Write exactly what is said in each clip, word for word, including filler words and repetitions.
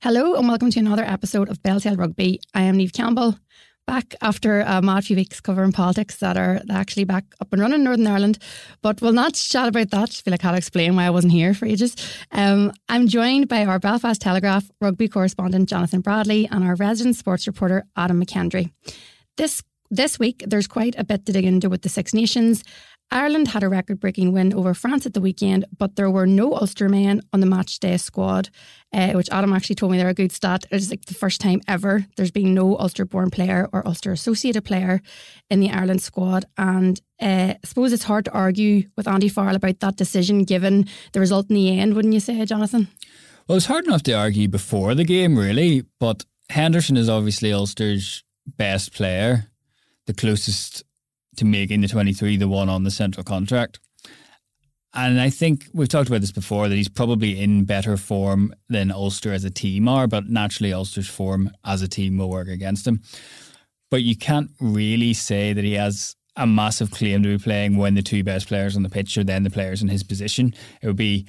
Hello and welcome to another episode of Bell Tale Rugby. I am Niamh Campbell, back after a mad few weeks covering politics that are actually back up and running in Northern Ireland, but we'll not chat about that. I feel like I had to explain why I wasn't here for ages. Um, I'm joined by our Belfast Telegraph rugby correspondent Jonathan Bradley and our resident sports reporter Adam McKendry. This, this week there's quite a bit to dig into with the Six Nations. Ireland had a record-breaking win over France at the weekend, but there were no Ulster men on the match day squad, uh, which Adam actually told me they're a good stat. It's like the first time ever there's been no Ulster-born player or Ulster-associated player in the Ireland squad. And uh, I suppose it's hard to argue with Andy Farrell about that decision, given the result in the end, wouldn't you say, Jonathan? Well, it's hard enough to argue before the game, really, but Henderson is obviously Ulster's best player, the closest to making the twenty-three, the one on the central contract. And I think we've talked about this before, that he's probably in better form than Ulster as a team are, but naturally Ulster's form as a team will work against him. But you can't really say that he has a massive claim to be playing when the two best players on the pitch are then the players in his position. It would be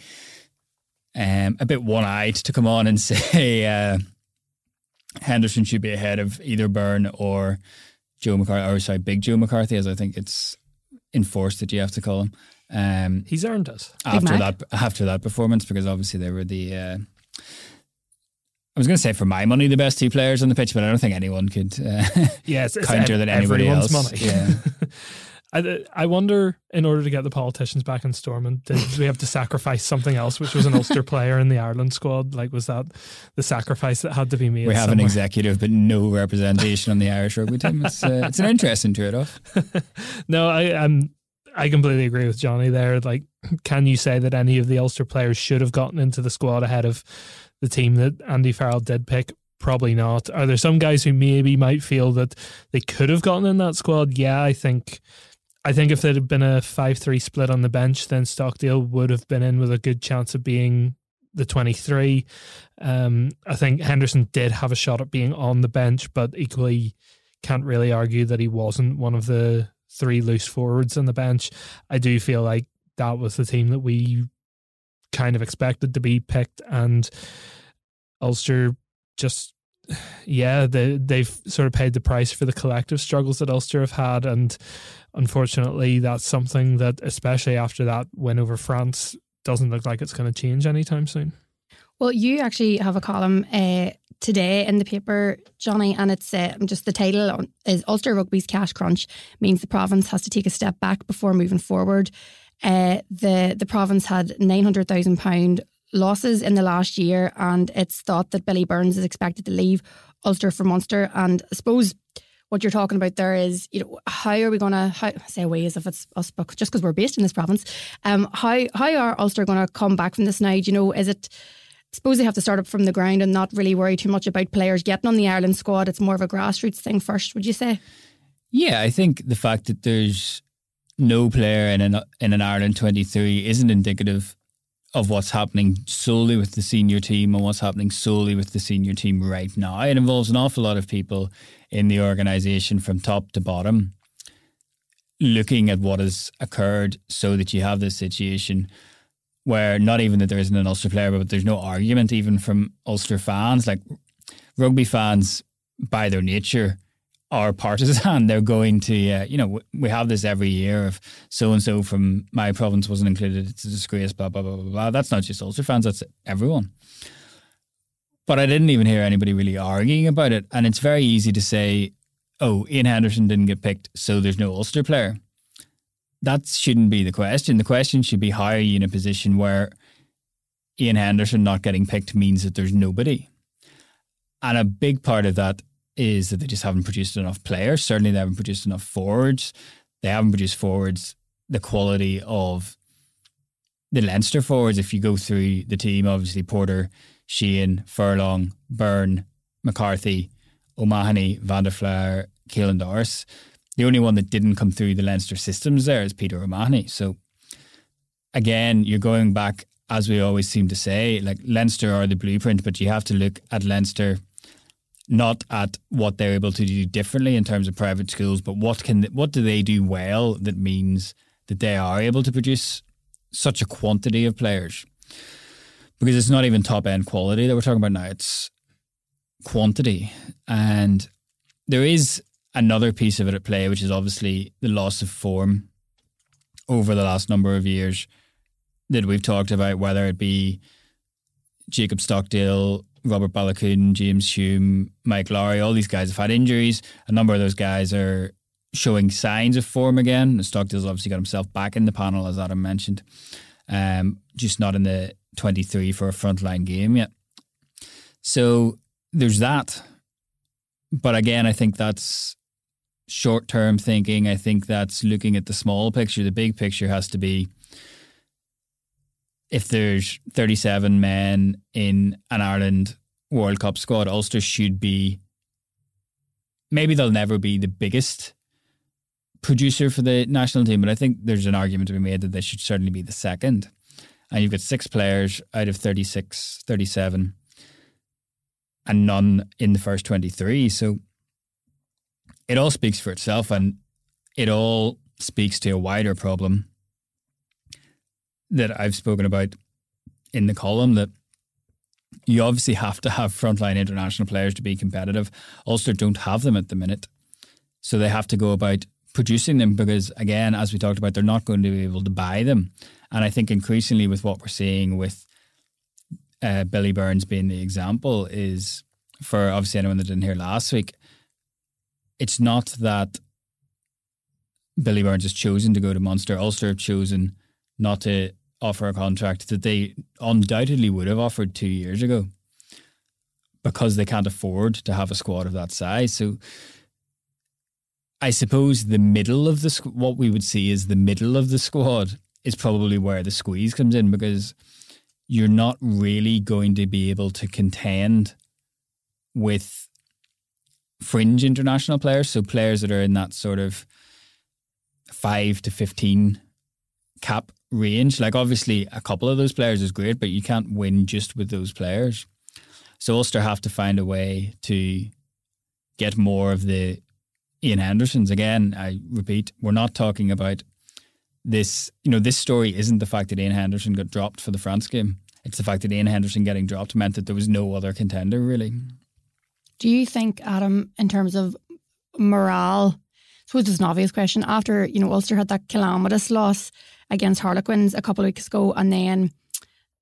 um, a bit one-eyed to come on and say uh, Henderson should be ahead of either Byrne or Joe McCarthy, or sorry, Big Joe McCarthy, as I think it's enforced that you have to call him. Um, He's earned it after that after that performance, because obviously they were the. Uh, I was going to say, for my money, the best two players on the pitch, but I don't think anyone could uh, yeah, it's, it's counter ev- that anybody else. Money. Yeah. I, I wonder, in order to get the politicians back in Stormont, did we have to sacrifice something else, which was an Ulster player in the Ireland squad? Like, was that the sacrifice that had to be made? We have somewhere? An executive, but no representation on the Irish rugby team. It's, uh, it's an interesting trade-off. No, I, I'm, I completely agree with Johnny there. Like, can you say that any of the Ulster players should have gotten into the squad ahead of the team that Andy Farrell did pick? Probably not. Are there some guys who maybe might feel that they could have gotten in that squad? Yeah, I think... I think if there had been a five three split on the bench, then Stockdale would have been in with a good chance of being the twenty-three. Um, I think Henderson did have a shot at being on the bench, but equally can't really argue that he wasn't one of the three loose forwards on the bench. I do feel like that was the team that we kind of expected to be picked, and Ulster just... Yeah, they, they've sort of paid the price for the collective struggles that Ulster have had, and unfortunately that's something that, especially after that win over France, doesn't look like it's going to change anytime soon. Well, you actually have a column uh, today in the paper, Johnny, and it's uh, just the title is Ulster Rugby's Cash Crunch Means the Province Has to Take a Step Back Before Moving Forward. Uh, the, the province had nine hundred thousand pounds losses in the last year, and it's thought that Billy Burns is expected to leave Ulster for Munster. And I suppose what you're talking about there is, you know, how are we going to say away as if it's us, but just because we're based in this province, um, how how are Ulster going to come back from this now? Do you know, is it? I suppose they have to start up from the ground and not really worry too much about players getting on the Ireland squad. It's more of a grassroots thing first, would you say? Yeah, I think the fact that there's no player in an in an Ireland twenty-three isn't indicative of what's happening solely with the senior team and what's happening solely with the senior team right now. It involves an awful lot of people in the organisation from top to bottom looking at what has occurred, so that you have this situation where not even that there isn't an Ulster player, but there's no argument even from Ulster fans. Like, rugby fans by their nature are partisan. They're going to, uh, you know, we have this every year of so-and-so from my province wasn't included, it's a disgrace, blah, blah, blah, blah, blah. That's not just Ulster fans, that's everyone. But I didn't even hear anybody really arguing about it. And it's very easy to say, oh, Iain Henderson didn't get picked, so there's no Ulster player. That shouldn't be the question. The question should be, how are you in a position where Iain Henderson not getting picked means that there's nobody? And a big part of that is that they just haven't produced enough players. Certainly they haven't produced enough forwards. They haven't produced forwards the quality of the Leinster forwards. If you go through the team, obviously Porter, Sheehan, Furlong, Byrne, McCarthy, O'Mahony, Van der Flaer, Caelan Doris. The only one that didn't come through the Leinster systems there is Peter O'Mahony. So again, you're going back, as we always seem to say, like, Leinster are the blueprint, but you have to look at Leinster not at what they're able to do differently in terms of private schools, but what can what do they do well that means that they are able to produce such a quantity of players? Because it's not even top-end quality that we're talking about now. It's quantity. And there is another piece of it at play, which is obviously the loss of form over the last number of years that we've talked about, whether it be Jacob Stockdale, Robert Balacoon, James Hume, Mike Laurie. All these guys have had injuries. A number of those guys are showing signs of form again. Stockdale's obviously got himself back in the panel, as Adam mentioned. Um, just not in the twenty-three for a frontline game yet. So there's that. But again, I think that's short-term thinking. I think that's looking at the small picture. The big picture has to be, if there's thirty-seven men in an Ireland World Cup squad, Ulster should be, maybe they'll never be the biggest producer for the national team, but I think there's an argument to be made that they should certainly be the second. And you've got six players out of thirty-six, thirty-seven, and none in the first twenty-three. So it all speaks for itself, and it all speaks to a wider problem that I've spoken about in the column, that you obviously have to have frontline international players to be competitive. Ulster don't have them at the minute. So they have to go about producing them because, again, as we talked about, they're not going to be able to buy them. And I think increasingly with what we're seeing with uh, Billy Burns being the example is, for obviously anyone that didn't hear last week, it's not that Billy Burns has chosen to go to Munster. Ulster have chosen not to offer a contract that they undoubtedly would have offered two years ago because they can't afford to have a squad of that size. So I suppose the middle of the, squ- what we would see is the middle of the squad is probably where the squeeze comes in, because you're not really going to be able to contend with fringe international players. So players that are in that sort of five to fifteen cap range, like obviously a couple of those players is great, but you can't win just with those players. So Ulster have to find a way to get more of the Iain Hendersons. Again, I repeat, we're not talking about this, you know, this story isn't the fact that Iain Henderson got dropped for the France game. It's the fact that Iain Henderson getting dropped meant that there was no other contender, really. Do you think, Adam, in terms of morale, I suppose it's an obvious question, after, you know, Ulster had that calamitous loss against Harlequins a couple of weeks ago, and then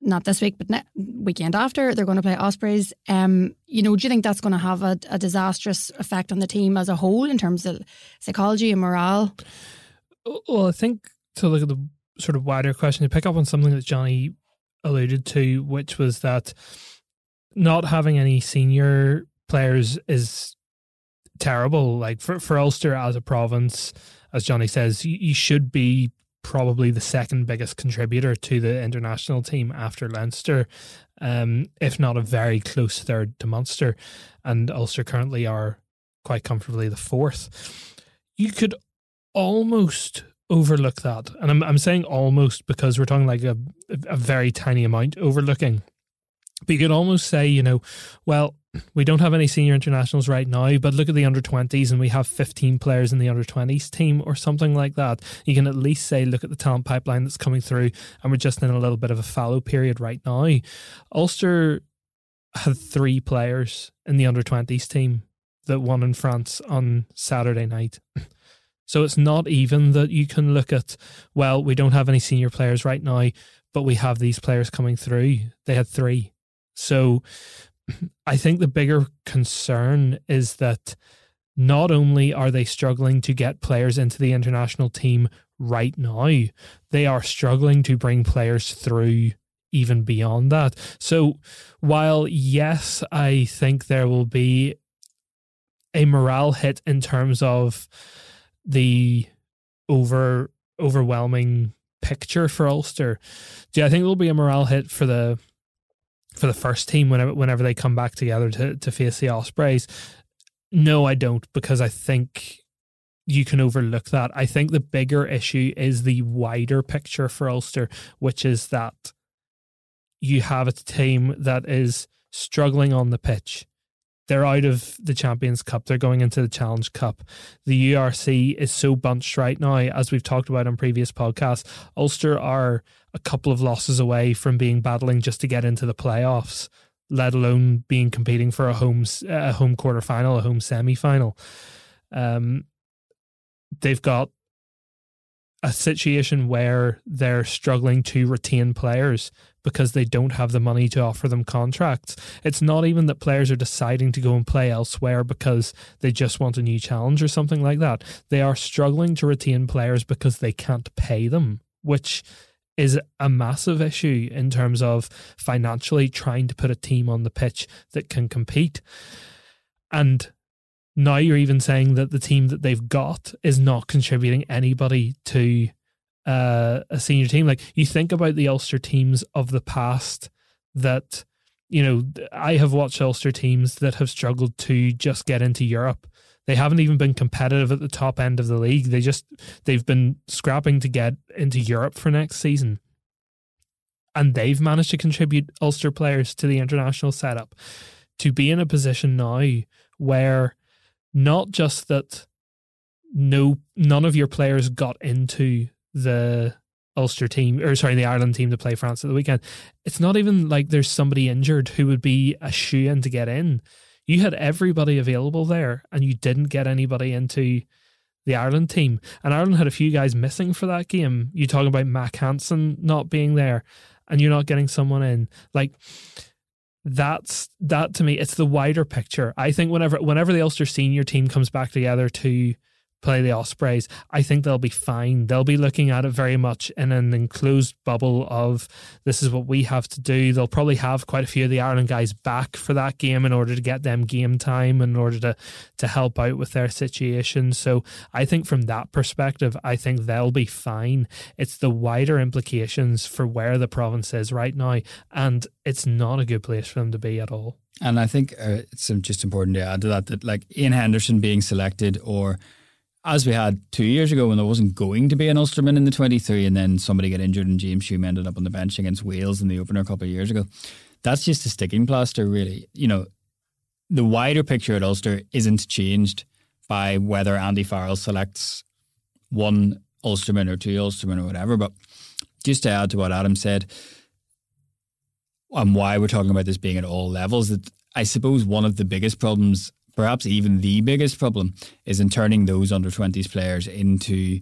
not this week but ne- weekend after they're going to play Ospreys, um, you know, do you think that's going to have a, a disastrous effect on the team as a whole in terms of psychology and morale? Well, I think to look at the sort of wider question, to pick up on something that Johnny alluded to, which was that not having any senior players is terrible. Like for, for Ulster as a province, as Johnny says, you, you should be probably the second biggest contributor to the international team after Leinster, um, if not a very close third to Munster, and Ulster currently are quite comfortably the fourth. You could almost overlook that, and I'm I'm saying almost because we're talking like a a very tiny amount overlooking, but you could almost say, you know, well, we don't have any senior internationals right now, but look at the under twenties and we have fifteen players in the under twenties team or something like that. You can at least say, look at the talent pipeline that's coming through, and we're just in a little bit of a fallow period right now. Ulster had three players in the under twenties team that won in France on Saturday night. So it's not even that you can look at, well, we don't have any senior players right now, but we have these players coming through. They had three. So I think the bigger concern is that not only are they struggling to get players into the international team right now, they are struggling to bring players through even beyond that. So while, yes, I think there will be a morale hit in terms of the over overwhelming picture for Ulster, do I think there'll be a morale hit for the for the first team whenever whenever they come back together to, to face the Ospreys? No, I don't, because I think you can overlook that. I think the bigger issue is the wider picture for Ulster, which is that you have a team that is struggling on the pitch. They're out of the Champions Cup. They're going into the Challenge Cup. The U R C is so bunched right now, as we've talked about on previous podcasts. Ulster are a couple of losses away from being battling just to get into the playoffs. let alone being competing for a home a home quarterfinal, a home semi-final. Um, they've got a situation where they're struggling to retain players because they don't have the money to offer them contracts. It's not even that players are deciding to go and play elsewhere because they just want a new challenge or something like that. They are struggling to retain players because they can't pay them, which is a massive issue in terms of financially trying to put a team on the pitch that can compete. And now you're even saying that the team that they've got is not contributing anybody to uh, a senior team. Like, you think about the Ulster teams of the past that, you know, I have watched Ulster teams that have struggled to just get into Europe. They haven't even been competitive at the top end of the league. They just, they've been scrapping to get into Europe for next season. And they've managed to contribute Ulster players to the international setup. To be in a position now where not just that no, none of your players got into the Ulster team, or sorry, the Ireland team to play France at the weekend. It's not even like there's somebody injured who would be a shoo-in to get in. You had everybody available there and you didn't get anybody into the Ireland team. And Ireland had a few guys missing for that game. You talk about Mac Hansen not being there and you're not getting someone in. Like, that's that to me, it's the wider picture. I think whenever whenever the Ulster senior team comes back together to play the Ospreys, I think they'll be fine. They'll be looking at it very much in an enclosed bubble of this is what we have to do. They'll probably have quite a few of the Ireland guys back for that game in order to get them game time, in order to, to help out with their situation. So I think from that perspective, I think they'll be fine. It's the wider implications for where the province is right now, and it's not a good place for them to be at all. And I think uh, it's just important to add to that, that like Iain Henderson being selected, or as we had two years ago when there wasn't going to be an Ulsterman in the twenty-three and then somebody got injured and James Hume ended up on the bench against Wales in the opener a couple of years ago. That's just a sticking plaster, really. You know, the wider picture at Ulster isn't changed by whether Andy Farrell selects one Ulsterman or two Ulsterman or whatever. But just to add to what Adam said and why we're talking about this being at all levels, that I suppose one of the biggest problems, perhaps even the biggest problem, is in turning those under twenties players into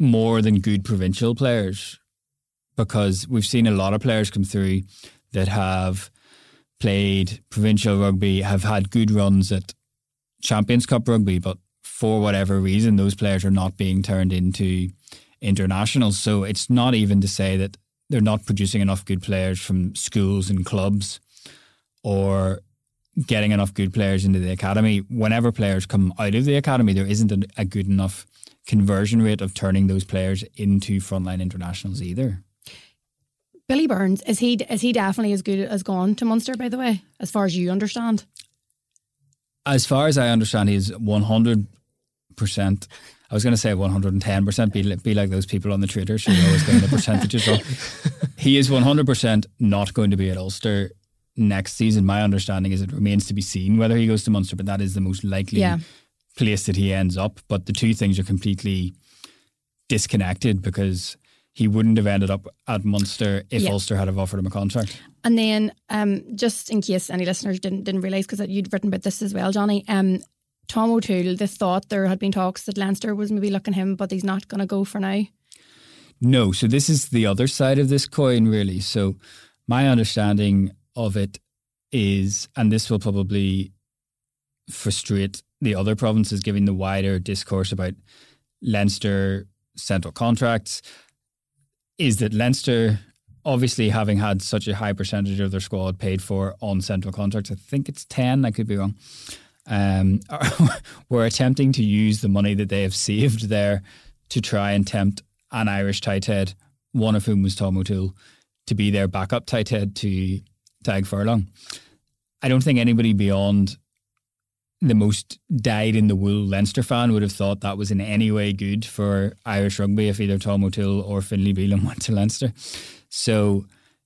more than good provincial players, because we've seen a lot of players come through that have played provincial rugby, have had good runs at Champions Cup rugby, but for whatever reason, those players are not being turned into internationals. So it's not even to say that they're not producing enough good players from schools and clubs or getting enough good players into the academy. Whenever players come out of the academy, there isn't an, a good enough conversion rate of turning those players into frontline internationals either. Billy Burns, is he is he definitely as good as gone to Munster, by the way, as far as you understand? As far as I understand, he's one hundred percent. I was going to say one hundred ten percent, be, be like those people on the Twitter, so you're always getting the percentages wrong. He is one hundred percent not going to be at Ulster next season. My understanding is it remains to be seen whether he goes to Munster, but that is the most likely yeah. place that he ends up. But the two things are completely disconnected, because he wouldn't have ended up at Munster if yeah. Ulster had have offered him a contract. And then um, just in case any listeners didn't didn't realise, because you'd written about this as well, Johnny, um, Tom O'Toole, the thought there had been talks that Leinster was maybe looking at him, but he's not going to go for now. No, so this is the other side of this coin, really. So my understanding of it is, and this will probably frustrate the other provinces given the wider discourse about Leinster central contracts, is that Leinster, obviously having had such a high percentage of their squad paid for on central contracts, I think it's ten, I could be wrong, um, were attempting to use the money that they have saved there to try and tempt an Irish tight head, one of whom was Tom O'Toole, to be their backup tight head to Tag Furlong. I don't think anybody beyond the most dyed-in-the-wool Leinster fan would have thought that was in any way good for Irish rugby if either Tom O'Toole or Finlay Bealham went to Leinster. So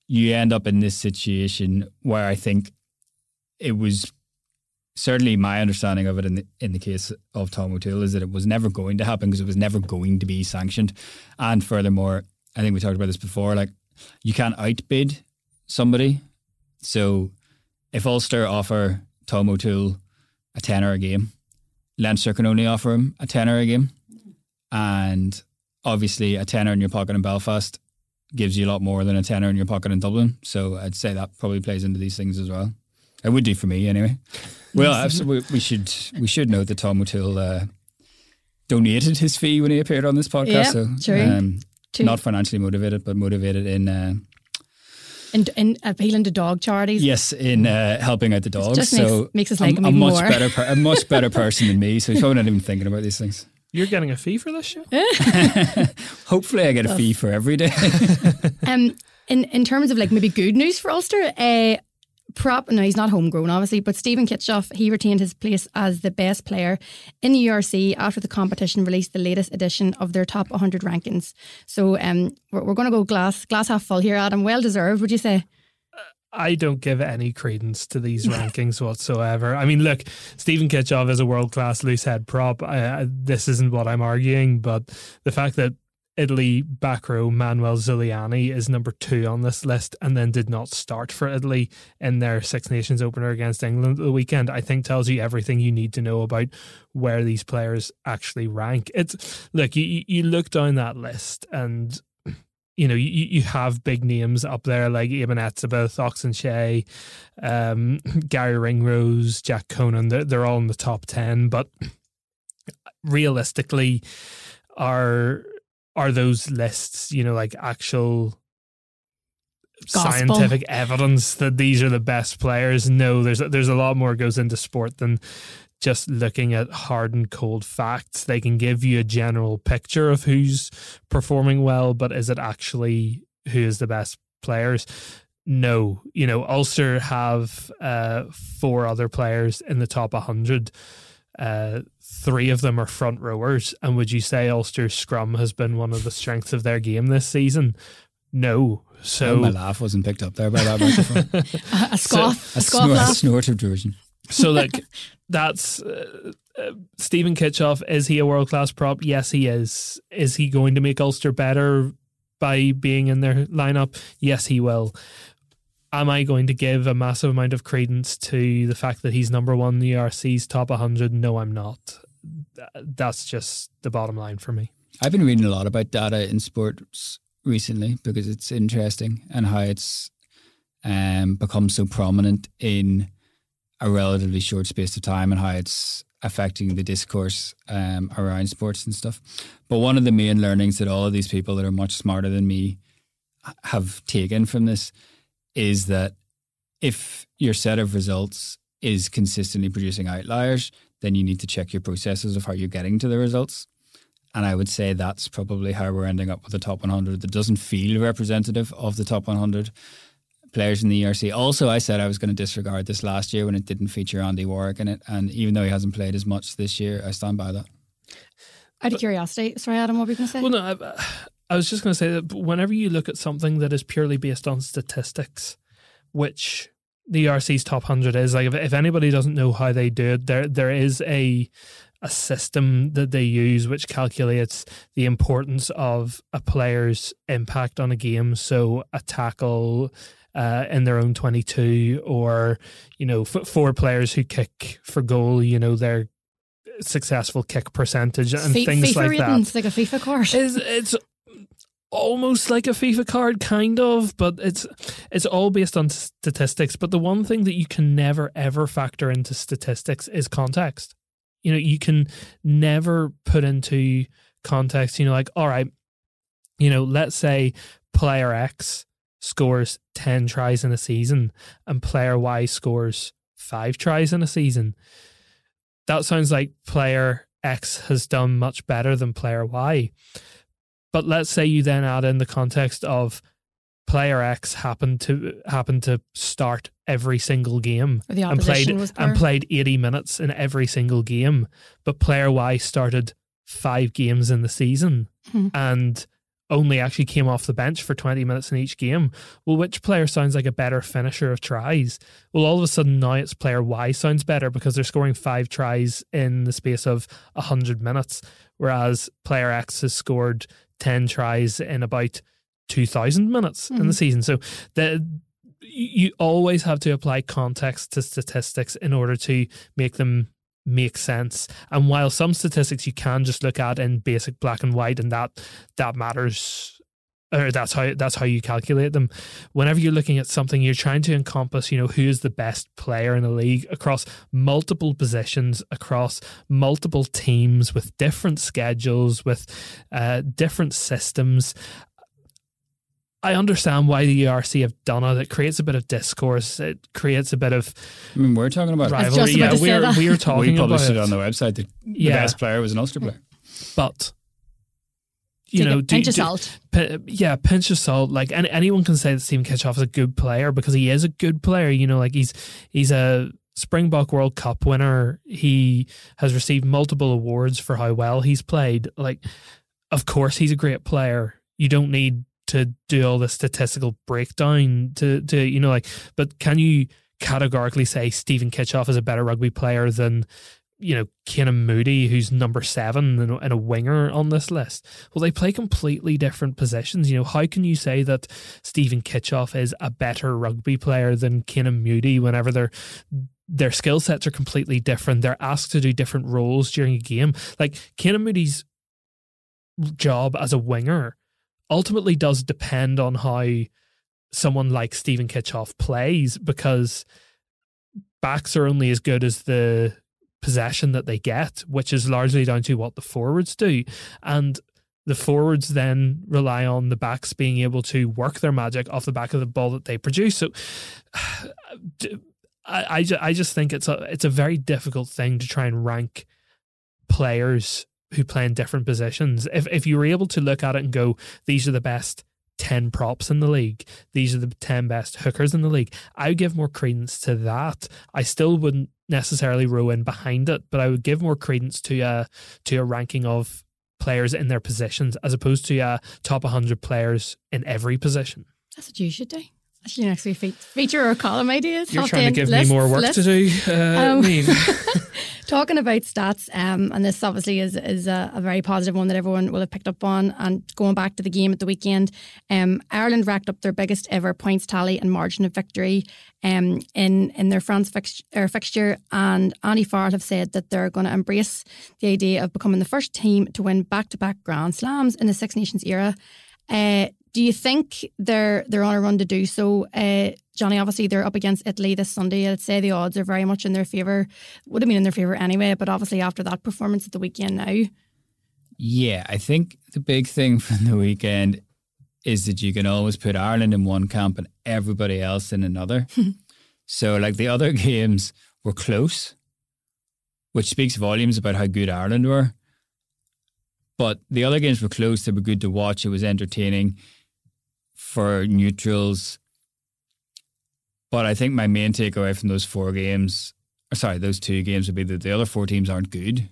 you end up in this situation where I think it was, certainly my understanding of it in the, in the case of Tom O'Toole, is that it was never going to happen because it was never going to be sanctioned. And furthermore, I think we talked about this before, like, you can't outbid somebody So if Ulster offer Tom O'Toole a tenner a game, Leinster can only offer him a tenner a game. And obviously a tenner in your pocket in Belfast gives you a lot more than a tenner in your pocket in Dublin. So I'd say that probably plays into these things as well. It would do for me anyway. Well, absolutely, we should we should note that Tom O'Toole uh, donated his fee when he appeared on this podcast. Yeah, so true. Um, true. Not financially motivated, but motivated in... Uh, In, in appealing to dog charities. Yes, in uh, helping out the dogs. It just so makes, makes us like a, him even a much more. Better per- a much better person than me, so he's probably not even thinking about these things. You're getting a fee for this show? Hopefully I get well. a fee for every day. um, in, in terms of like maybe good news for Ulster, uh, prop, no, he's not homegrown obviously, but Steven Kitshoff, he retained his place as the best player in the U R C after the competition released the latest edition of their top one hundred rankings. So um, we're, we're going to go glass glass half full here, Adam. Well deserved, would you say? I don't give any credence to these rankings whatsoever. I mean, look, Steven Kitshoff is a world-class loose head prop. I, I, this isn't what I'm arguing, but the fact that Italy back row Manuel Zuliani is number two on this list and then did not start for Italy in their Six Nations opener against England the weekend, I think tells you everything you need to know about where these players actually rank. It's look, you, you look down that list and you know, you, you have big names up there like Eben Etzebeth, Oxenshea, um, Gary Ringrose, Jack Conan. They're, they're all in the top ten, but realistically are... Are those lists, you know, like actual Gospel. scientific evidence that these are the best players? No, there's there's a lot more goes into sport than just looking at hard and cold facts. They can give you a general picture of who's performing well, but is it actually who is the best players? No, you know, Ulster have uh, four other players in the top one hundred. Uh, three of them are front rowers, and would you say Ulster's scrum has been one of the strengths of their game this season? No. So well, my laugh wasn't picked up there by that microphone. a, a scoff, so, a, a scoff snor- laugh, a snort of derision. So, like, that's uh, uh, Steven Kitshoff. Is he a world class prop? Yes, he is. Is he going to make Ulster better by being in their lineup? Yes, he will. Am I going to give a massive amount of credence to the fact that he's number one in the U R C's top one hundred? No, I'm not. That's just the bottom line for me. I've been reading a lot about data in sports recently because it's interesting and how it's um, become so prominent in a relatively short space of time and how it's affecting the discourse um, around sports and stuff. But one of the main learnings that all of these people that are much smarter than me have taken from this is that if your set of results is consistently producing outliers, then you need to check your processes of how you're getting to the results. And I would say that's probably how we're ending up with the top one hundred that doesn't feel representative of the top one hundred players in the U R C. Also, I said I was going to disregard this last year when it didn't feature Andy Warwick in it. And even though he hasn't played as much this year, I stand by that. Out of curiosity, sorry, Adam, what were you going to say? Well, no, I've... Uh... I was just going to say that whenever you look at something that is purely based on statistics, which the U R C's top one hundred is, like if, if anybody doesn't know how they do it, there there is a a system that they use which calculates the importance of a player's impact on a game. So a tackle uh, in their own twenty-two, or you know, f- four players who kick for goal, you know, they're successful kick percentage and F- things FIFA like ratings, that. It's like a FIFA card. It's, it's almost like a FIFA card, kind of, but it's it's all based on statistics. But the one thing that you can never, ever factor into statistics is context. You know, you can never put into context, you know, like, all right, you know, let's say player X scores ten tries in a season and player Y scores five tries in a season. That sounds like player X has done much better than player Y. But let's say you then add in the context of player X happened to happened to start every single game and played and played eighty minutes in every single game, but player Y started five games in the season mm-hmm. and only actually came off the bench for twenty minutes in each game. Well, which player sounds like a better finisher of tries? Well, all of a sudden now it's player Y sounds better because they're scoring five tries in the space of one hundred minutes, whereas player X has scored ten tries in about two thousand minutes mm-hmm. in the season. So the, you always have to apply context to statistics in order to make them make sense. And while some statistics you can just look at in basic black and white, and that that matters, or that's how that's how you calculate them. Whenever you're looking at something, you're trying to encompass, you know, who's the best player in the league across multiple positions, across multiple teams with different schedules, with uh, different systems. I understand why the U R C have done it. It creates a bit of discourse. It creates a bit of. I mean, we're talking about rivalry. Yeah, we're we're talking about. We published about it on the website. The, yeah. the best player was an Ulster player. But you Take know, a pinch do, of salt. Do, yeah, pinch of salt. Like any, anyone can say that Steven Kitshoff is a good player because he is a good player. You know, like he's he's a Springbok World Cup winner. He has received multiple awards for how well he's played. Like, of course, he's a great player. You don't need to do all the statistical breakdown to, to, you know, like, but can you categorically say Steven Kitshoff is a better rugby player than, you know, Kenan Moody, who's number seven and, and a winger on this list? Well, they play completely different positions. You know, how can you say that Steven Kitshoff is a better rugby player than Kenan Moody whenever they're, their skill sets are completely different? They're asked to do different roles during a game. Like, Kenan Moody's job as a winger ultimately does depend on how someone like Steven Kitshoff plays, because backs are only as good as the possession that they get, which is largely down to what the forwards do. And the forwards then rely on the backs being able to work their magic off the back of the ball that they produce. So I, I just think it's a, it's a very difficult thing to try and rank players who play in different positions. If if you were able to look at it and go, these are the best ten props in the league, these are the ten best hookers in the league, I would give more credence to that. I still wouldn't necessarily row in behind it, but I would give more credence to a, to a ranking of players in their positions as opposed to a top one hundred players in every position. That's what you should do. That's your next feature or column ideas. You're trying to give lists, me more work lists. to do. Uh, um, talking about stats, um, and this obviously is is a, a very positive one that everyone will have picked up on. And going back to the game at the weekend, um, Ireland racked up their biggest ever points tally and margin of victory um, in in their France fix, er, fixture. And Andy Farrell have said that they're going to embrace the idea of becoming the first team to win back to back Grand Slams in the Six Nations era. Uh, Do you think they're they're on a run to do so? Uh, Johnny, obviously they're up against Italy this Sunday. I'd say the odds are very much in their favour. Would have been in their favour anyway, but obviously after that performance at the weekend now. Yeah, I think the big thing from the weekend is that you can always put Ireland in one camp and everybody else in another. So like the other games were close, which speaks volumes about how good Ireland were. But the other games were close, they were good to watch, it was entertaining for neutrals. But I think my main takeaway from those four games, or sorry, those two games would be that the other four teams aren't good.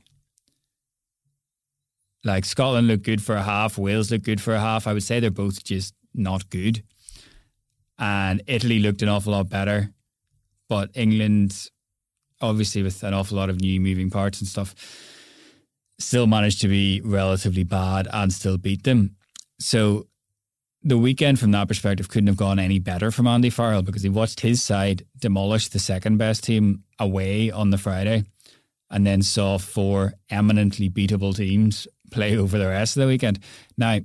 Like Scotland looked good for a half, Wales looked good for a half. I would say they're both just not good. And Italy looked an awful lot better. But England, obviously with an awful lot of new moving parts and stuff, still managed to be relatively bad and still beat them. So the weekend from that perspective couldn't have gone any better from Andy Farrell, because he watched his side demolish the second best team away on the Friday and then saw four eminently beatable teams play over the rest of the weekend. Now,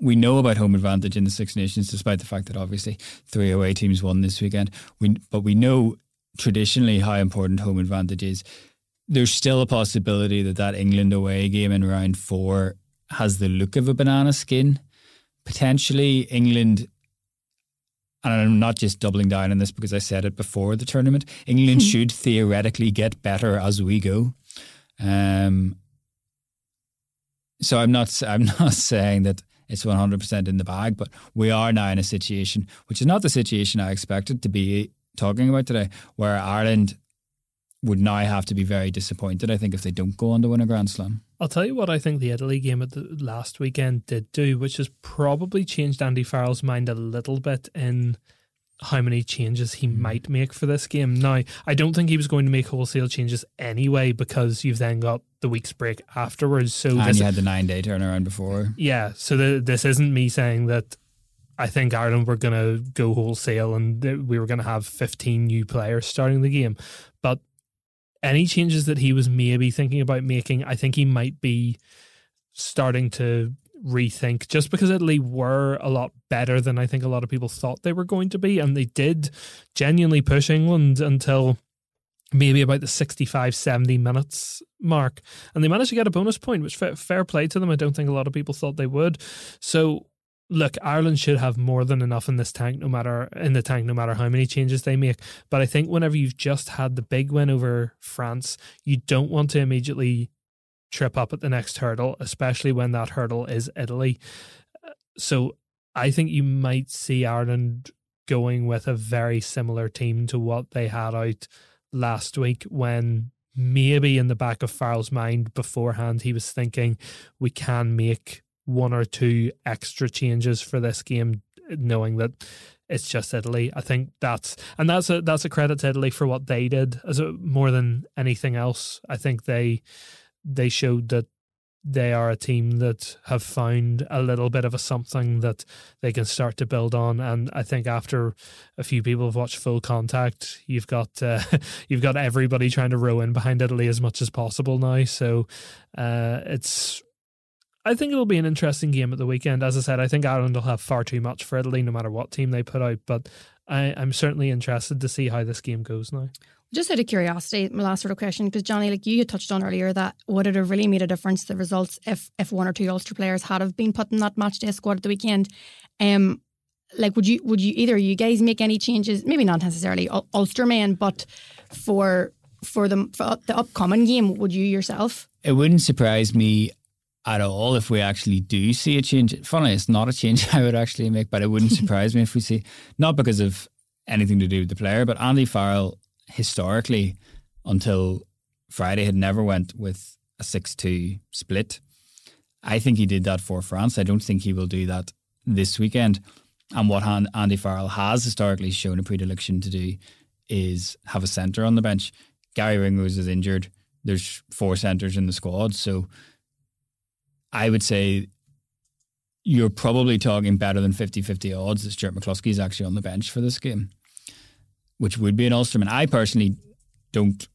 we know about home advantage in the Six Nations, despite the fact that obviously three away teams won this weekend. We, but we know traditionally how important home advantage is. There's still a possibility that that England away game in round four has the look of a banana skin. Potentially England, and I'm not just doubling down on this because I said it before the tournament, England should theoretically get better as we go. Um, so I'm not, I'm not saying that it's one hundred percent in the bag, but we are now in a situation, which is not the situation I expected to be talking about today, where Ireland would now have to be very disappointed, I think, if they don't go on to win a Grand Slam. I'll tell you what I think the Italy game at the last weekend did do, which has probably changed Andy Farrell's mind a little bit in how many changes he might make for this game. Now, I don't think he was going to make wholesale changes anyway, because you've then got the week's break afterwards. So and this, you had the nine-day turnaround before. Yeah, so the, this isn't me saying that I think Ireland were going to go wholesale and we were going to have fifteen new players starting the game. But any changes that he was maybe thinking about making, I think he might be starting to rethink, just because Italy were a lot better than I think a lot of people thought they were going to be, and they did genuinely push England until maybe about the sixty-five seventy minutes mark, and they managed to get a bonus point, which fair, fair play to them. I don't think a lot of people thought they would. So look, Ireland should have more than enough in this tank no matter in the tank no matter how many changes they make. But I think whenever you've just had the big win over France, you don't want to immediately trip up at the next hurdle, especially when that hurdle is Italy. So I think you might see Ireland going with a very similar team to what they had out last week, when maybe in the back of Farrell's mind beforehand he was thinking, we can make one or two extra changes for this game, knowing that it's just Italy. I think that's and that's a that's a credit to Italy for what they did as a, more than anything else. I think they they showed that they are a team that have found a little bit of a something that they can start to build on. And I think after a few people have watched Full Contact, you've got uh, you've got everybody trying to row in behind Italy as much as possible now. So uh, it's I think it'll be an interesting game at the weekend. As I said, I think Ireland will have far too much for Italy no matter what team they put out, but I, I'm certainly interested to see how this game goes now. Just out of curiosity, my last sort of question, because Johnny, like you had touched on earlier, that would it have really made a difference, the results, if if one or two Ulster players had have been put in that match day squad at the weekend? Um, like, would you would you either of you guys make any changes? Maybe not necessarily Ul- Ulster men, but for for the for the upcoming game, would you yourself? It wouldn't surprise me at all if we actually do see a change. Funnily, it's not a change I would actually make, but it wouldn't surprise me if we see, not because of anything to do with the player, but Andy Farrell historically, until Friday, had never went with a six two split. I think he did that for France. I don't think he will do that this weekend. And what Andy Farrell has historically shown a predilection to do is have a centre on the bench. Gary Ringrose is injured. There's four centres in the squad. So I would say you're probably talking better than fifty-fifty odds that Stuart McCluskey is actually on the bench for this game, which would be an Ulsterman. I personally don't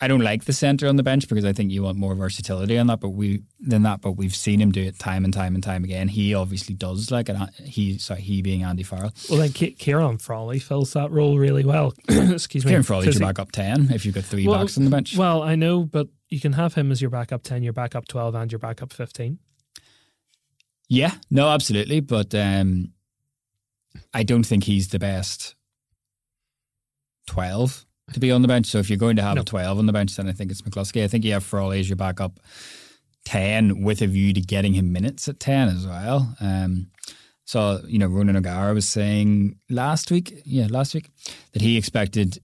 I don't like the centre on the bench, because I think you want more versatility on that, but we than that, but we've seen him do it time and time and time again. He obviously does like it. He sorry, he being Andy Farrell. Well, then Ciarán Frawley fills that role really well. Excuse me. Ciarán Frawley's your back up ten if you've got three well, backs on the bench. Well, I know, but you can have him as your back up ten, your back up twelve and your back up fifteen. Yeah, no, absolutely. But um, I don't think he's the best twelve to be on the bench. So if you're going to have no. a twelve on the bench, then I think it's McCluskey. I think you have Frawley as your backup ten with a view to getting him minutes at ten as well. Um, so, you know, Ronan O'Gara was saying last week, yeah, last week, that he expected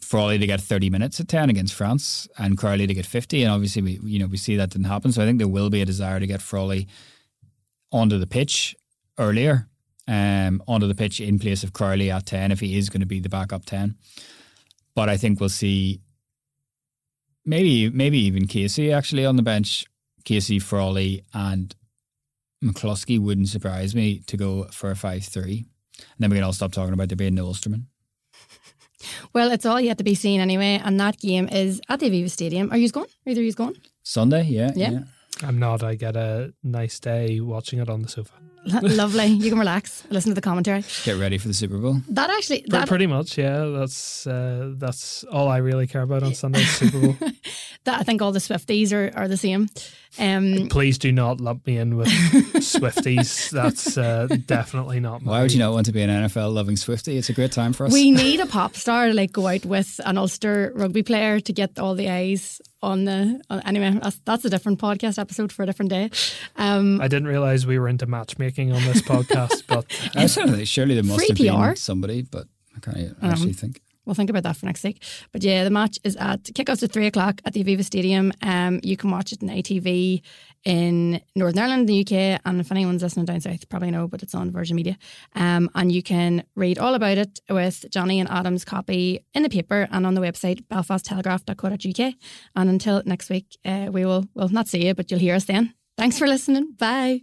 Frawley to get thirty minutes at ten against France and Crowley to get fifty. And obviously, we you know, we see that didn't happen. So I think there will be a desire to get Frawley onto the pitch earlier. Um, onto the pitch in place of Crowley at ten if he is going to be the backup ten. But I think we'll see maybe maybe even Casey actually on the bench. Casey, Frawley and McCluskey wouldn't surprise me to go for a five three. And then we can all stop talking about there being no Ulsterman. Well, it's all yet to be seen anyway, and that game is at the Aviva Stadium. Are you going? Either of you going? Sunday, yeah, yeah. yeah. I'm not. I get a nice day watching it on the sofa. Lovely. You can relax, listen to the commentary. Get ready for the Super Bowl. That actually... That, pretty much, yeah. That's uh, that's all I really care about on Sunday's Super Bowl. That I think all the Swifties are, are the same. Um, Please do not lump me in with Swifties. That's uh, definitely not my... Why would you not want to be an N F L-loving Swiftie? It's a great time for us. We need a pop star to like, go out with an Ulster rugby player to get all the eyes on the... On, anyway, that's, that's a different podcast episode for a different day. Um, I didn't realise we were into matchmaking on this podcast, but I certainly, surely there must have been somebody, but I can't actually um, think. We'll think about that for next week. But yeah, the match is at kickoffs at three o'clock at the Aviva Stadium. Um, you can watch it on I T V in Northern Ireland, the U K, and if anyone's listening down south, probably know, but it's on Virgin Media. Um, and you can read all about it with Johnny and Adam's copy in the paper and on the website belfast telegraph dot co dot U K. And until next week, uh, we will well not see you, but you'll hear us then. Thanks for listening. Bye.